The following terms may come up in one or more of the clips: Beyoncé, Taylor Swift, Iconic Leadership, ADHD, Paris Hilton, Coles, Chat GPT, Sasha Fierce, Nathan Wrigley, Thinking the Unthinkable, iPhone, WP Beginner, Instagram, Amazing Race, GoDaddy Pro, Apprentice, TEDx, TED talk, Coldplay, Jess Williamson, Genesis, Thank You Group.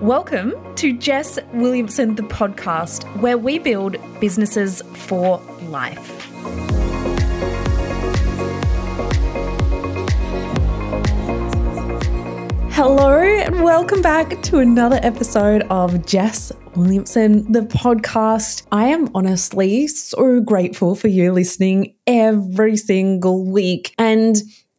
Welcome to Jess Williamson, the podcast, where we build businesses for life. Hello and welcome back to another episode of Jess Williamson, the podcast. I am honestly so grateful for you listening every single week, and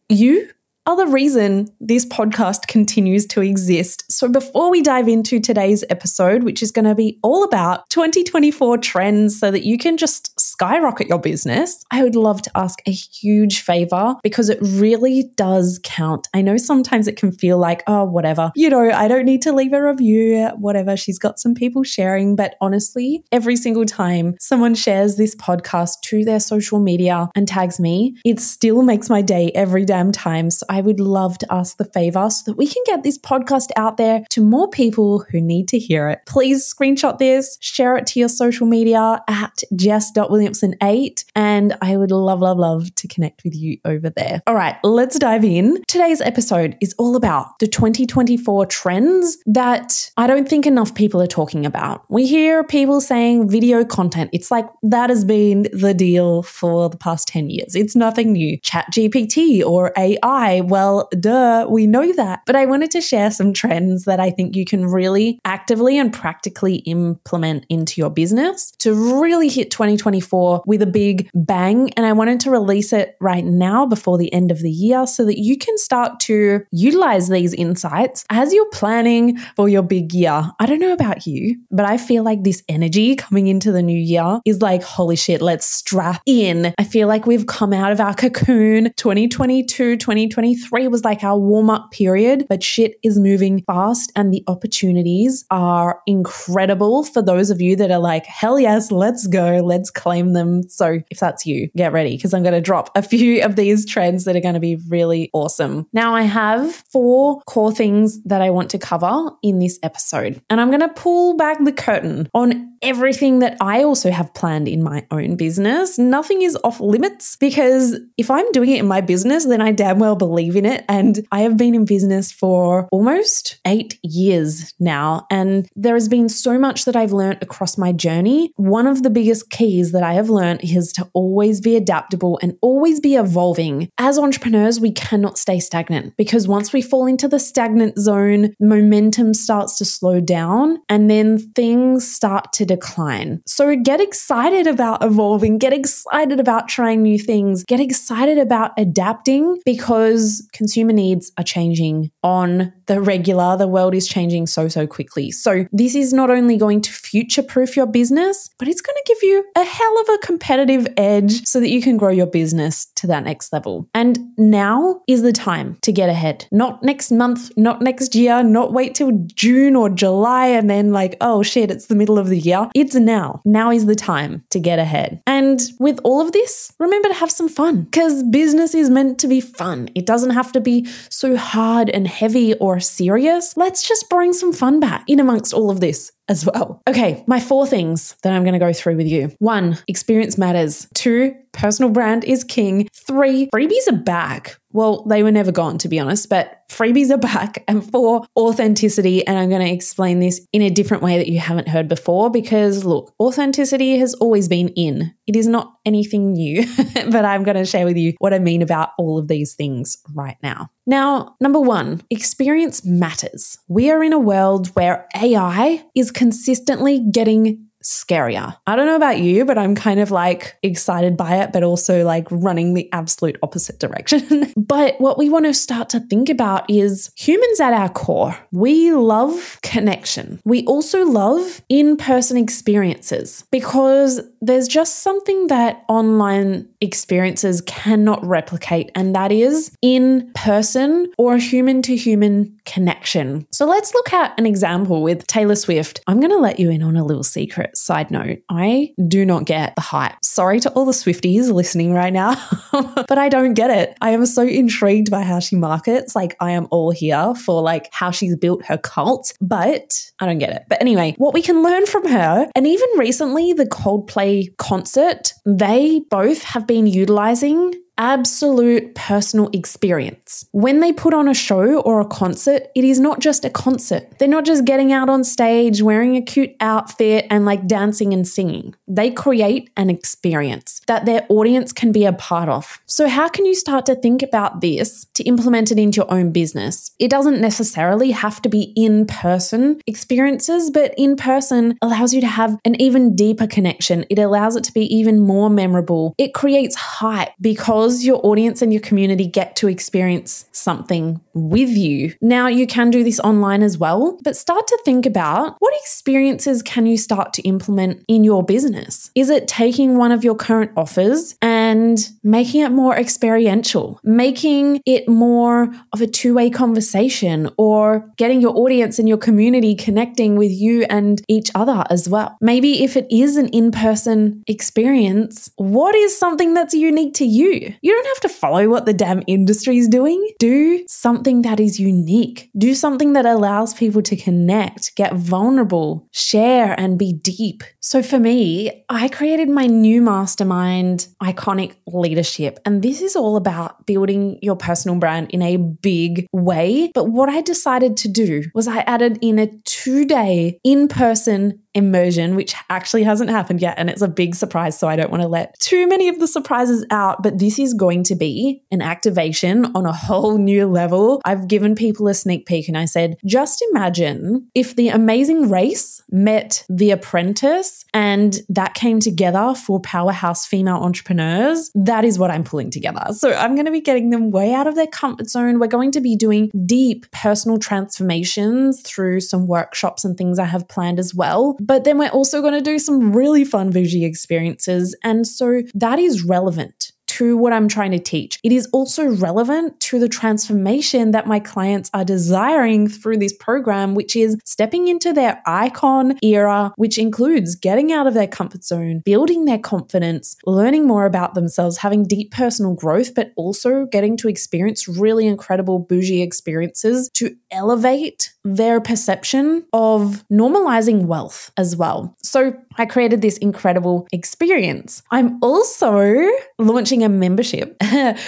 you are the reason this podcast continues to exist. So before we dive into today's episode, which is going to be all about 2024 trends so that you can just skyrocket your business, I would love to ask a huge favor because it really does count. I know sometimes it can feel like, oh, whatever, I don't need to leave a review, whatever. She's got some people sharing, but honestly, every single time someone shares this podcast to their social media and tags me, it still makes my day every damn time. So I would love to ask the favor so that we can get this podcast out there to more people who need to hear it. Please screenshot this, share it to your social media at jess.williamson8, and I would love to connect with you over there. All right, let's dive in. Today's episode is all about the 2024 trends that I don't think enough people are talking about. We hear people saying video content. It's like that has been the deal for the past 10 years. It's nothing new. Chat GPT or AI. Well, duh, we know that. But I wanted to share some trends that I think you can really actively and practically implement into your business to really hit 2024 with a big bang. And I wanted to release it right now before the end of the year so that you can start to utilize these insights as you're planning for your big year. I don't know about you, but I feel like this energy coming into the new year is like, holy shit, let's strap in. I feel like we've come out of our cocoon. 2023 was like our warm-up period, but shit is moving fast and the opportunities are incredible for those of you that are like, hell yes, let's go, let's claim them. So if that's you, get ready because I'm going to drop a few of these trends that are going to be really awesome. Now I have 4 core things that I want to cover in this episode, and I'm going to pull back the curtain on everything that I also have planned in my own business. Nothing is off limits because if I'm doing it in my business, then I damn well believe in it. And I have been in business for almost 8 years now. And there has been so much that I've learned across my journey. One of the biggest keys that I have learned is to always be adaptable and always be evolving. As entrepreneurs, we cannot stay stagnant because once we fall into the stagnant zone, momentum starts to slow down and then things start to decline. So get excited about evolving, get excited about trying new things, get excited about adapting because consumer needs are changing on the regular. The world is changing so quickly. So this is not only going to future-proof your business, but it's going to give you a hell of a competitive edge so that you can grow your business to that next level. And now is the time to get ahead. Not next month, not next year, not wait till June or July and then like, oh shit, it's the middle of the year. It's now. Now is the time to get ahead. And with all of this, remember to have some fun because business is meant to be fun. It doesn't have to be so hard and heavy or serious. Let's just bring some fun back in amongst all of this as well. Okay, my 4 things that I'm going to go through with you. 1, experience matters. 2, personal brand is king. 3, freebies are back. Well, they were never gone, to be honest, but freebies are back. And 4, authenticity. And I'm going to explain this in a different way that you haven't heard before because look, authenticity has always been in. It is not anything new, but I'm going to share with you what I mean about all of these things right now. Now, number 1, experience matters. We are in a world where AI is consistently getting scarier. I don't know about you, but I'm kind of like excited by it, but also like running the absolute opposite direction. But what we want to start to think about is humans at our core. We love connection. We also love in-person experiences because there's just something that online experiences cannot replicate, and that is in-person or human-to-human connection. So let's look at an example with Taylor Swift. I'm going to let you in on a little secret. Side note, I do not get the hype. Sorry to all the Swifties listening right now, but I don't get it. I am so intrigued by how she markets. Like I am all here for like how she's built her cult, but I don't get it. But anyway, what we can learn from her, and even recently the Coldplay concert, they both have been utilizing absolute personal experience. When they put on a show or a concert, it is not just a concert. They're not just getting out on stage, wearing a cute outfit and like dancing and singing. They create an experience that their audience can be a part of. So how can you start to think about this to implement it into your own business? It doesn't necessarily have to be in-person experiences, but in-person allows you to have an even deeper connection. It allows it to be even more memorable. It creates hype because your audience and your community get to experience something with you. Now, you can do this online as well, but start to think about what experiences can you start to implement in your business? Is it taking one of your current offers and making it more experiential, making it more of a two-way conversation, or getting your audience and your community connecting with you and each other as well? Maybe if it is an in-person experience, what is something that's unique to you? You don't have to follow what the damn industry is doing. Do something that is unique. Do something that allows people to connect, get vulnerable, share, and be deep. So for me, I created my new mastermind, Iconic Leadership. And this is all about building your personal brand in a big way. But what I decided to do was I added in a 2-day in-person immersion, which actually hasn't happened yet. And it's a big surprise. So I don't want to let too many of the surprises out, but this is going to be an activation on a whole new level. I've given people a sneak peek and I said, just imagine if the Amazing Race met the Apprentice and that came together for powerhouse female entrepreneurs. That is what I'm pulling together. So I'm going to be getting them way out of their comfort zone. We're going to be doing deep personal transformations through some workshops and things I have planned as well. But then we're also going to do some really fun bougie experiences. And so that is relevant to what I'm trying to teach. It is also relevant to the transformation that my clients are desiring through this program, which is stepping into their icon era, which includes getting out of their comfort zone, building their confidence, learning more about themselves, having deep personal growth, but also getting to experience really incredible bougie experiences to elevate their perception of normalizing wealth as well. So I created this incredible experience. I'm also launching a membership,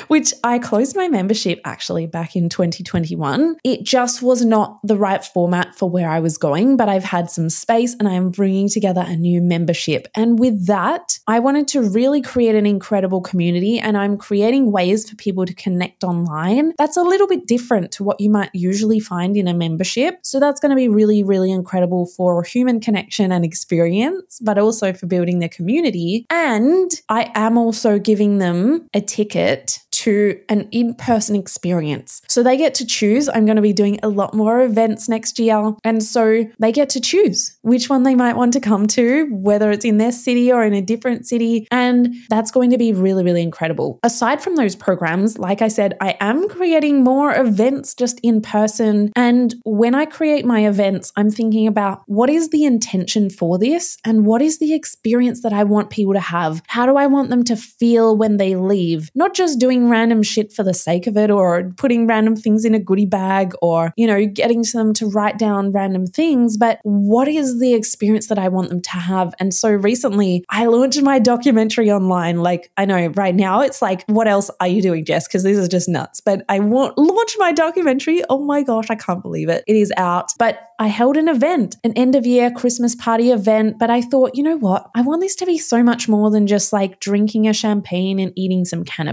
which I closed my membership actually back in 2021. It just was not the right format for where I was going, but I've had some space and I'm bringing together a new membership. And with that, I wanted to really create an incredible community, and I'm creating ways for people to connect online. That's a little bit different to what you might usually find in a membership. So that's going to be really, really incredible for human connection and experience, but also for building their community. And I am also giving them a ticket to an in-person experience. So they get to choose. I'm going to be doing a lot more events next year. And so they get to choose which one they might want to come to, whether it's in their city or in a different city. And that's going to be really, really incredible. Aside from those programs, like I said, I am creating more events just in person. And when I create my events, I'm thinking about what is the intention for this and what is the experience that I want people to have? How do I want them to feel when they leave? Not just doing random shit for the sake of it, or putting random things in a goodie bag, or, you know, getting them to write down random things, but what is the experience that I want them to have? And so recently I launched my documentary online. Like, I know right now it's like, what else are you doing, Jess? Because this is just nuts, but I launch my documentary. Oh my gosh, I can't believe it. It is out, but I held an event, an end of year Christmas party event, but I thought, you know what? I want this to be so much more than just like drinking a champagne and eating some canapes.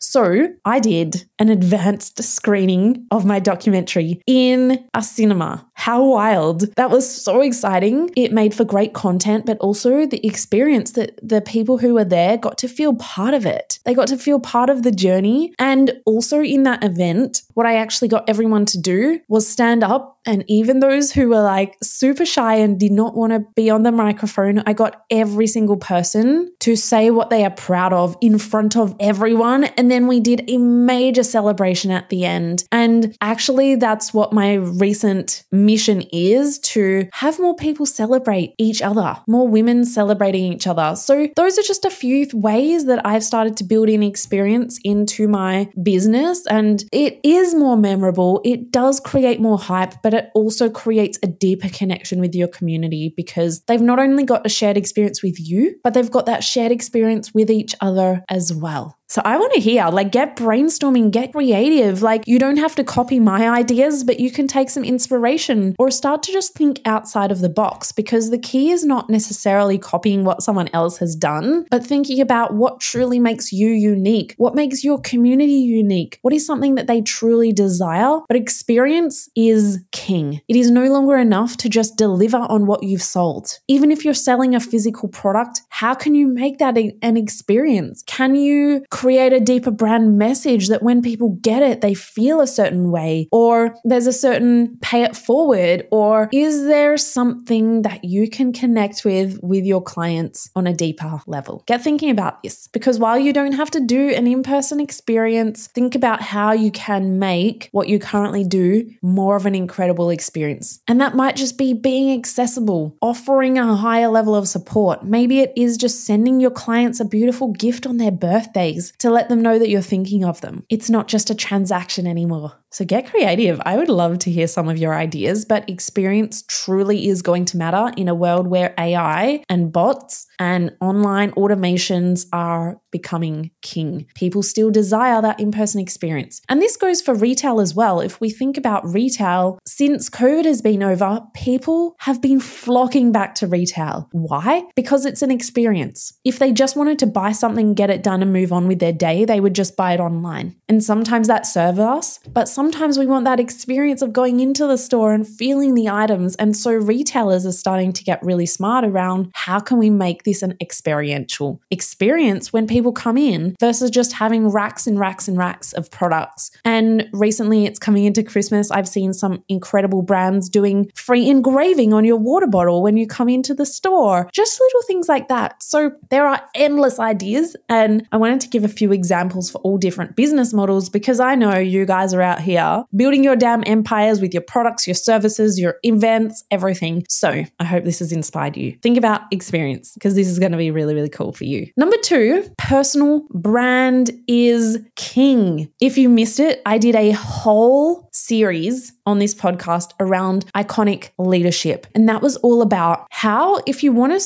So I did an advanced screening of my documentary in a cinema. How wild. That was so exciting. It made for great content, but also the experience that the people who were there got to feel part of it. They got to feel part of the journey. And also in that event, what I actually got everyone to do was stand up. And even those who were like super shy and did not want to be on the microphone, I got every single person to say what they are proud of in front of everyone. And then we did a major celebration at the end. And actually, that's what my recent mission is, to have more people celebrate each other, more women celebrating each other. So those are just a few ways that I've started to build in experience into my business. And it is more memorable. It does create more hype, but it also creates a deeper connection with your community, because they've not only got a shared experience with you, but they've got that shared experience with each other as well. So I want to hear, like, get brainstorming, get creative. Like, you don't have to copy my ideas, but you can take some inspiration or start to just think outside of the box, because the key is not necessarily copying what someone else has done, but thinking about what truly makes you unique, what makes your community unique, what is something that they truly desire. But experience is king. It is no longer enough to just deliver on what you've sold. Even if you're selling a physical product, how can you make that an experience? Can you create a deeper brand message that when people get it, they feel a certain way, or there's a certain pay it forward, or is there something that you can connect with your clients on a deeper level? Get thinking about this, because while you don't have to do an in-person experience, think about how you can make what you currently do more of an incredible experience. And that might just be being accessible, offering a higher level of support. Maybe it is just sending your clients a beautiful gift on their birthdays to let them know that you're thinking of them. It's not just a transaction anymore. So get creative. I would love to hear some of your ideas, but experience truly is going to matter in a world where AI and bots and online automations are becoming king. People still desire that in-person experience. And this goes for retail as well. If we think about retail, since COVID has been over, people have been flocking back to retail. Why? Because it's an experience. If they just wanted to buy something, get it done and move on with their day, they would just buy it online. And sometimes that serves us, but sometimes we want that experience of going into the store and feeling the items. And so retailers are starting to get really smart around how can we make this an experiential experience when people come in versus just having racks and racks and racks of products. And recently it's coming into Christmas. I've seen some incredible brands doing free engraving on your water bottle when you come into the store, just little things like that. So there are endless ideas. And I wanted to give a few examples for all different business models, because I know you guys are out here building your damn empires with your products, your services, your events, everything. So I hope this has inspired you. Think about experience, because this is going to be really, really cool for you. Number 2, personal brand is king. If you missed it, I did a whole series on this podcast around iconic leadership. And that was all about how, if you want to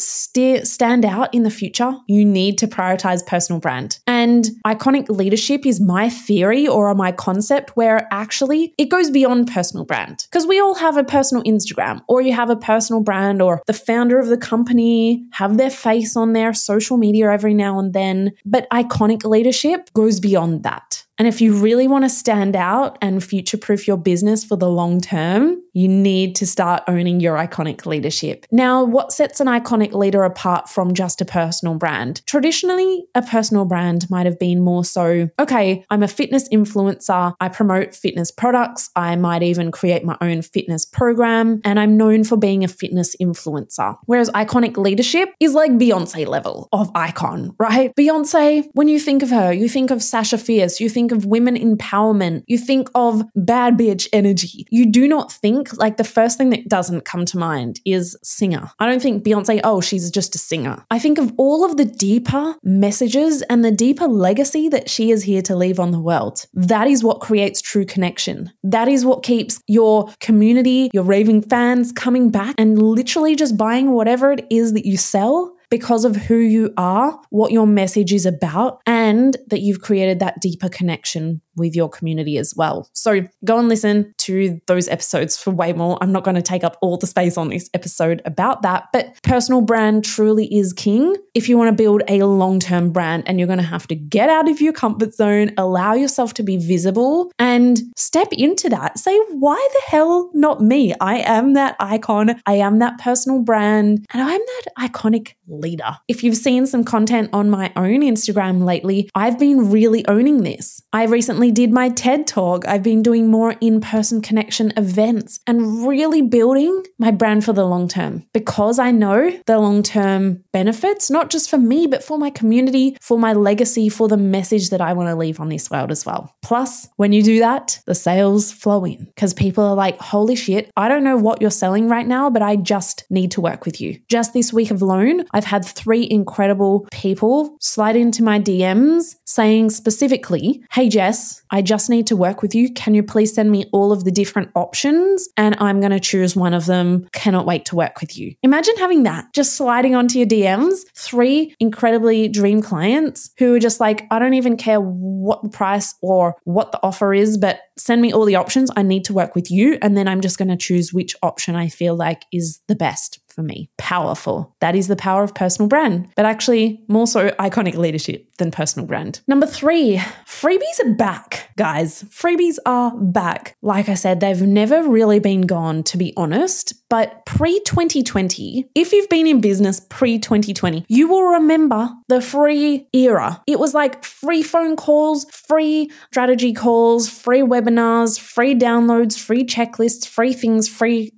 stand out in the future, you need to prioritize personal brand. And iconic leadership is my theory or my concept where actually it goes beyond personal brand, because we all have a personal Instagram, or you have a personal brand, or the founder of the company have their face on their social media every now and then. But iconic leadership goes beyond that. And if you really want to stand out and future-proof your business for the long term, you need to start owning your iconic leadership. Now, what sets an iconic leader apart from just a personal brand? Traditionally, a personal brand might have been more so, okay, I'm a fitness influencer, I promote fitness products, I might even create my own fitness program, and I'm known for being a fitness influencer. Whereas iconic leadership is like Beyoncé level of icon, right? Beyoncé, when you think of her, you think of Sasha Fierce, you think of women empowerment, you think of bad bitch energy. You do not think, like, the first thing that doesn't come to mind is singer. I don't think Beyonce, oh, she's just a singer. I think of all of the deeper messages and the deeper legacy that she is here to leave on the world. That is what creates true connection. That is what keeps your community, your raving fans coming back and literally just buying whatever it is that you sell, because of who you are, what your message is about, and that you've created that deeper connection with your community as well. So go and listen to those episodes for way more. I'm not going to take up all the space on this episode about that, but personal brand truly is king if you want to build a long-term brand, and you're going to have to get out of your comfort zone, allow yourself to be visible, and step into that. Say, why the hell not me? I am that icon. I am that personal brand, and I am that iconic leader. If you've seen some content on my own Instagram lately, I've been really owning this. I recently did my TED talk. I've been doing more in-person connection events and really building my brand for the long term, because I know the long-term benefits, not just for me, but for my community, for my legacy, for the message that I want to leave on this world as well. Plus, when you do that, the sales flow in, because people are like, holy shit, I don't know what you're selling right now, but I just need to work with you. Just this week alone, I've had 3 incredible people slide into my DMs saying specifically, hey Jess, yes, I just need to work with you. Can you please send me all of the different options? And I'm going to choose one of them. Cannot wait to work with you. Imagine having that, just sliding onto your DMs, 3 incredibly dream clients who are just like, I don't even care what the price or what the offer is, but send me all the options. I need to work with you. And then I'm just going to choose which option I feel like is the best for me. Powerful. That is the power of personal brand, but actually more so iconic leadership than personal brand. Number 3, freebies are back, guys. Freebies are back. Like I said, they've never really been gone, to be honest, but pre-2020, if you've been in business pre-2020, you will remember the free era. It was like free phone calls, free strategy calls, free webinars, free downloads, free checklists, free things, free.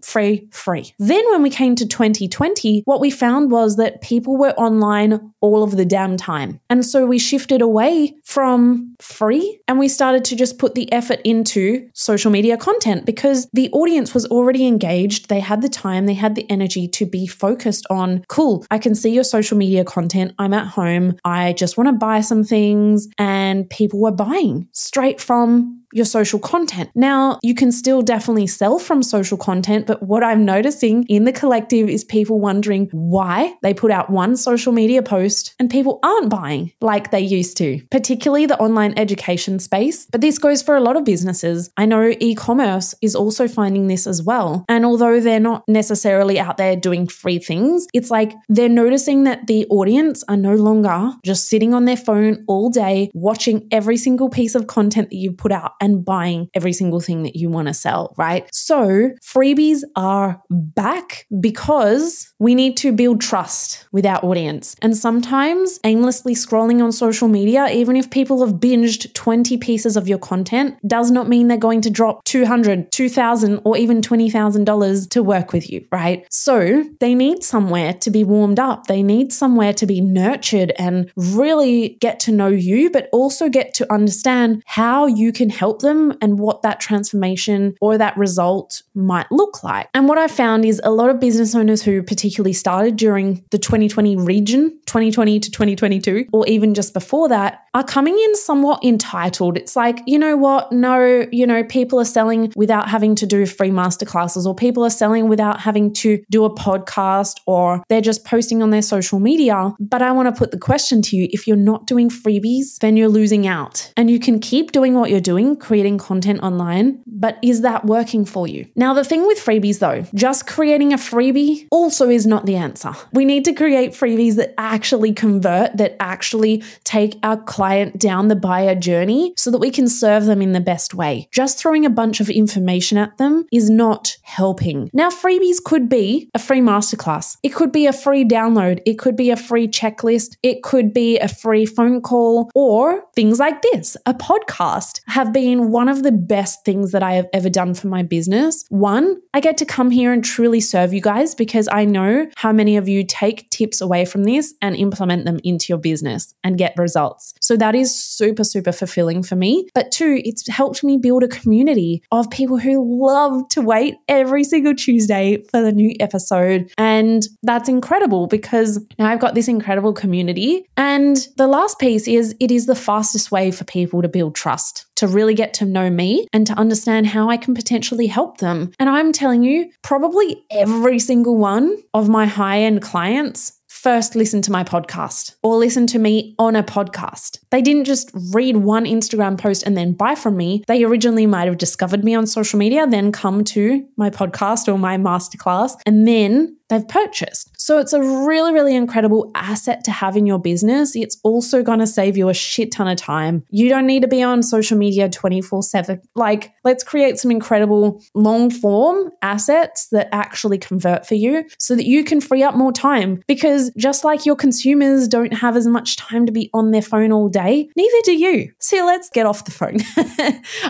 Then when we came to 2020, what we found was that people were online all of the damn time. And so we shifted away from free and we started to just put the effort into social media content because the audience was already engaged. They had the time, they had the energy to be focused on, cool, I can see your social media content. I'm at home. I just want to buy some things. And people were buying straight from your social content. Now, you can still definitely sell from social content, but what I'm noticing in the collective is people wondering why they put out one social media post and people aren't buying like they used to, particularly the online education space. But this goes for a lot of businesses. I know e-commerce is also finding this as well. And although they're not necessarily out there doing free things, it's like they're noticing that the audience are no longer just sitting on their phone all day, watching every single piece of content that you put out and buying every single thing that you want to sell, right? So freebies are back because we need to build trust with our audience. And sometimes aimlessly scrolling on social media, even if people have binged 20 pieces of your content, does not mean they're going to drop $200, $2,000, or even $20,000 to work with you, right? So they need somewhere to be warmed up. They need somewhere to be nurtured and really get to know you, but also get to understand how you can help them and what that transformation or that result might look like. And what I found is a lot of business owners who particularly started during the 2020 region, 2020 to 2022, or even just before that, are coming in somewhat entitled. It's like, you know what? No, you know, people are selling without having to do free masterclasses, or people are selling without having to do a podcast, or they're just posting on their social media. But I want to put the question to you, if you're not doing freebies, then you're losing out. And you can keep doing what you're doing, creating content online, but is that working for you? Now, the thing with freebies though, just creating a freebie also is not the answer. We need to create freebies that actually convert, that actually take our client down the buyer journey so that we can serve them in the best way. Just throwing a bunch of information at them is not helping. Now, freebies could be a free masterclass. It could be a free download. It could be a free checklist. It could be a free phone call, or things like this. A podcast have been one of the best things that I have ever done for my business. One, I get to come here and truly serve you guys because I know how many of you take tips away from this and implement them into your business and get results. So that is super, super fulfilling for me. But 2, it's helped me build a community of people who love to wait every single Tuesday for the new episode. And that's incredible because now I've got this incredible community. And the last piece is it is the fastest way for people to build trust, to really get to know me and to understand how I can potentially help them. And I'm telling you, probably every single one of my high-end clients first listen to my podcast or listen to me on a podcast. They didn't just read one Instagram post and then buy from me. They originally might have discovered me on social media, then come to my podcast or my masterclass, and then they've purchased. So it's a really, really incredible asset to have in your business. It's also going to save you a shit ton of time. You don't need to be on social media 24/7. Like, let's create some incredible long form assets that actually convert for you so that you can free up more time, because just like your consumers don't have as much time to be on their phone all day, neither do you. So let's get off the phone.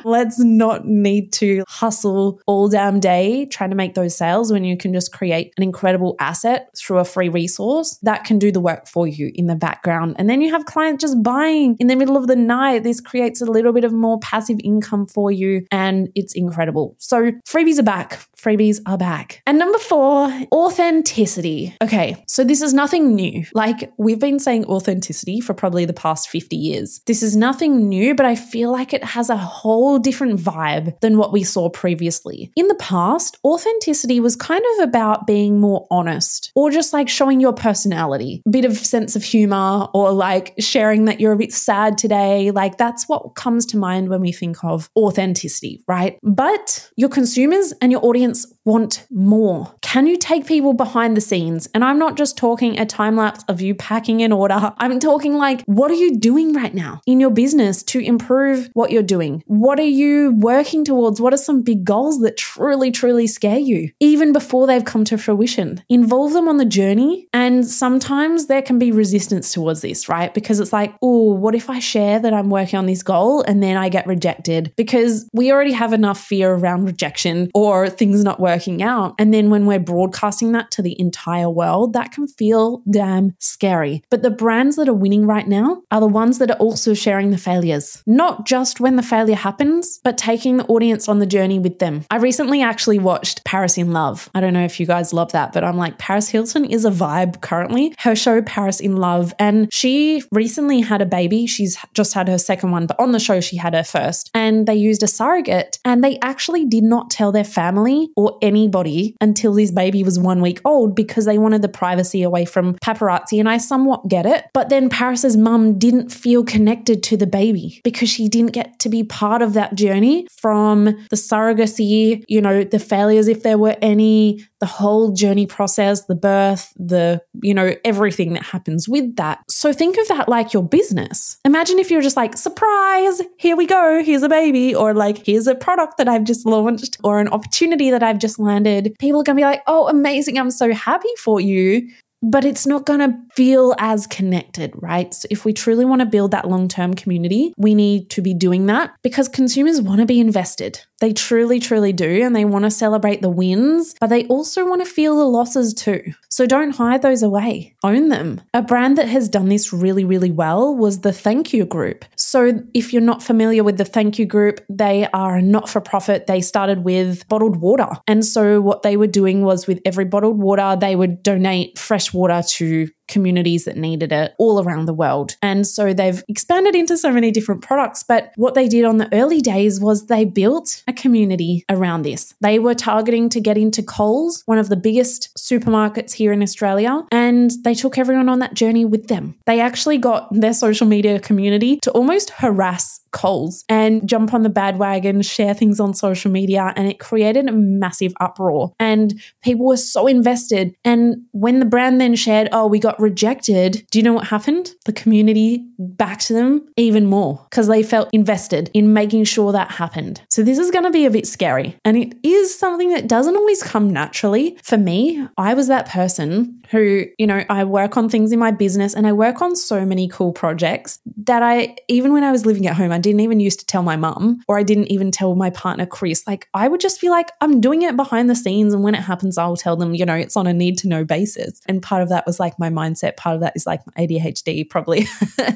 Let's not need to hustle all damn day trying to make those sales when you can just create an incredible asset through a free resource that can do the work for you in the background. And then you have clients just buying in the middle of the night. This creates a little bit of more passive income for you, and it's incredible. So freebies are back. freebies are back. And number 4, authenticity. Okay, so this is nothing new. Like, we've been saying authenticity for probably the past 50 years. This is nothing new, but I feel like it has a whole different vibe than what we saw previously. In the past, authenticity was kind of about being more honest or just like showing your personality, a bit of sense of humor, or like sharing that you're a bit sad today. Like, that's what comes to mind when we think of authenticity, right? But your consumers and your audience want more. Can you take people behind the scenes? And I'm not just talking a time lapse of you packing an order. I'm talking like, what are you doing right now in your business to improve what you're doing? What are you working towards? What are some big goals that truly, truly scare you even before they've come to fruition? Involve them on the journey. And sometimes there can be resistance towards this, right? Because it's like, oh, what if I share that I'm working on this goal and then I get rejected? Because we already have enough fear around rejection or things not working out. And then when we're broadcasting that to the entire world, that can feel damn scary. But the brands that are winning right now are the ones that are also sharing the failures, not just when the failure happens, but taking the audience on the journey with them. I recently actually watched Paris in Love. I don't know if you guys love that, but I'm like, Paris Hilton is a vibe currently. Her show Paris in Love, and she recently had a baby. She's just had her second one, but on the show she had her first, and they used a surrogate, and they actually did not tell their family or anybody until this baby was 1 week old because they wanted the privacy away from paparazzi. And I somewhat get it. But then Paris's mum didn't feel connected to the baby because she didn't get to be part of that journey from the surrogacy, you know, the failures, if there were any, the whole journey process, the birth, the, you know, everything that happens with that. So think of that like your business. Imagine if you're just like, surprise, here we go, here's a baby, or like, here's a product that I've just launched or an opportunity that I've just landed. People are going to be like, oh, amazing, I'm so happy for you. But it's not going to feel as connected, right? So if we truly want to build that long-term community, we need to be doing that because consumers want to be invested. They truly, truly do. And they want to celebrate the wins, but they also want to feel the losses too. So don't hide those away. Own them. A brand that has done this really, really well was the Thank You Group. So if you're not familiar with the Thank You Group, they are a not-for-profit. They started with bottled water. And so what they were doing was with every bottled water, they would donate fresh water to communities that needed it all around the world. And so they've expanded into so many different products. But what they did on the early days was they built a community around this. They were targeting to get into Coles, one of the biggest supermarkets here in Australia. And they took everyone on that journey with them. They actually got their social media community to almost harass Coles and jump on the bandwagon, share things on social media, and it created a massive uproar. And people were so invested. And when the brand then shared, oh, we got rejected, do you know what happened? The community backed them even more because they felt invested in making sure that happened. So this is going to be a bit scary. And it is something that doesn't always come naturally. For me, I was that person who, you know, I work on things in my business and I work on so many cool projects that I, even when I was living at home, I didn't even used to tell my mum, or I didn't even tell my partner, Chris. Like, I would just be like, I'm doing it behind the scenes. And when it happens, I'll tell them, you know, it's on a need to know basis. And part of that was like my mindset. Part of that is like my ADHD, probably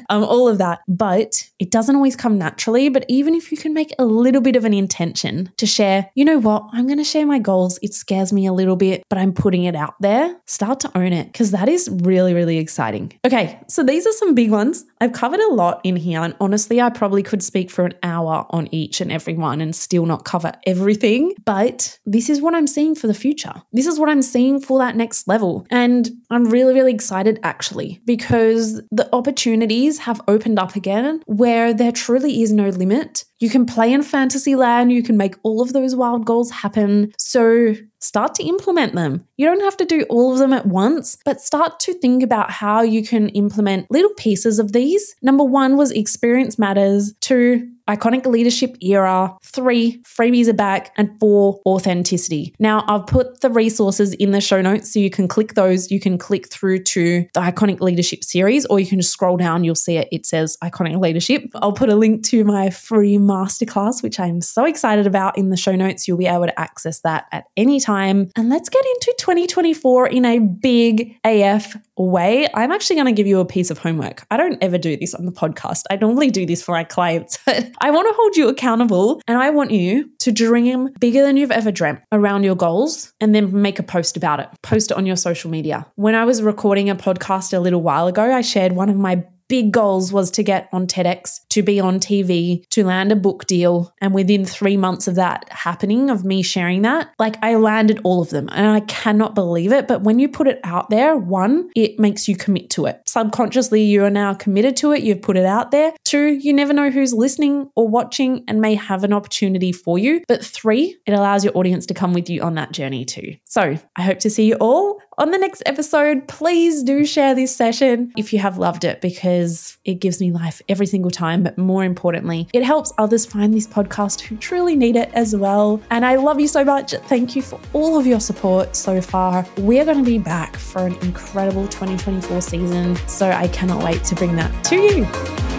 all of that. But it doesn't always come naturally. But even if you can make a little bit of an intention to share, you know what, I'm going to share my goals. It scares me a little bit, but I'm putting it out there. Start to own it because that is really, really exciting. Okay. So these are some big ones. I've covered a lot in here. And honestly, I probably could speak for an hour on each and every one and still not cover everything. But this is what I'm seeing for the future. This is what I'm seeing for that next level. And I'm really, really excited actually, because the opportunities have opened up again where there truly is no limit. You can play in fantasy land. You can make all of those wild goals happen. So start to implement them. You don't have to do all of them at once, but start to think about how you can implement little pieces of these. Number 1 was experience matters. 2, Iconic Leadership era. 3, freebies are back. And 4, authenticity. Now, I've put the resources in the show notes so you can click those. You can click through to the Iconic Leadership series, or you can just scroll down. You'll see it. It says Iconic Leadership. I'll put a link to my free masterclass, which I'm so excited about, in the show notes. You'll be able to access that at any time. And let's get into 2024 in a big AF way, I'm actually going to give you a piece of homework. I don't ever do this on the podcast. I normally do this for my clients. I want to hold you accountable, and I want you to dream bigger than you've ever dreamt around your goals and then make a post about it. Post it on your social media. When I was recording a podcast a little while ago, I shared one of my big goals was to get on TEDx, to be on TV, to land a book deal. And within 3 months of that happening, of me sharing that, like I landed all of them and I cannot believe it. But when you put it out there, one, it makes you commit to it. Subconsciously, you are now committed to it. You've put it out there. Two, you never know who's listening or watching and may have an opportunity for you. But three, it allows your audience to come with you on that journey too. So I hope to see you all on the next episode. Please do share this session if you have loved it, because it gives me life every single time. But more importantly, it helps others find this podcast who truly need it as well. And I love you so much. Thank you for all of your support so far. We're going to be back for an incredible 2024 season. So I cannot wait to bring that to you.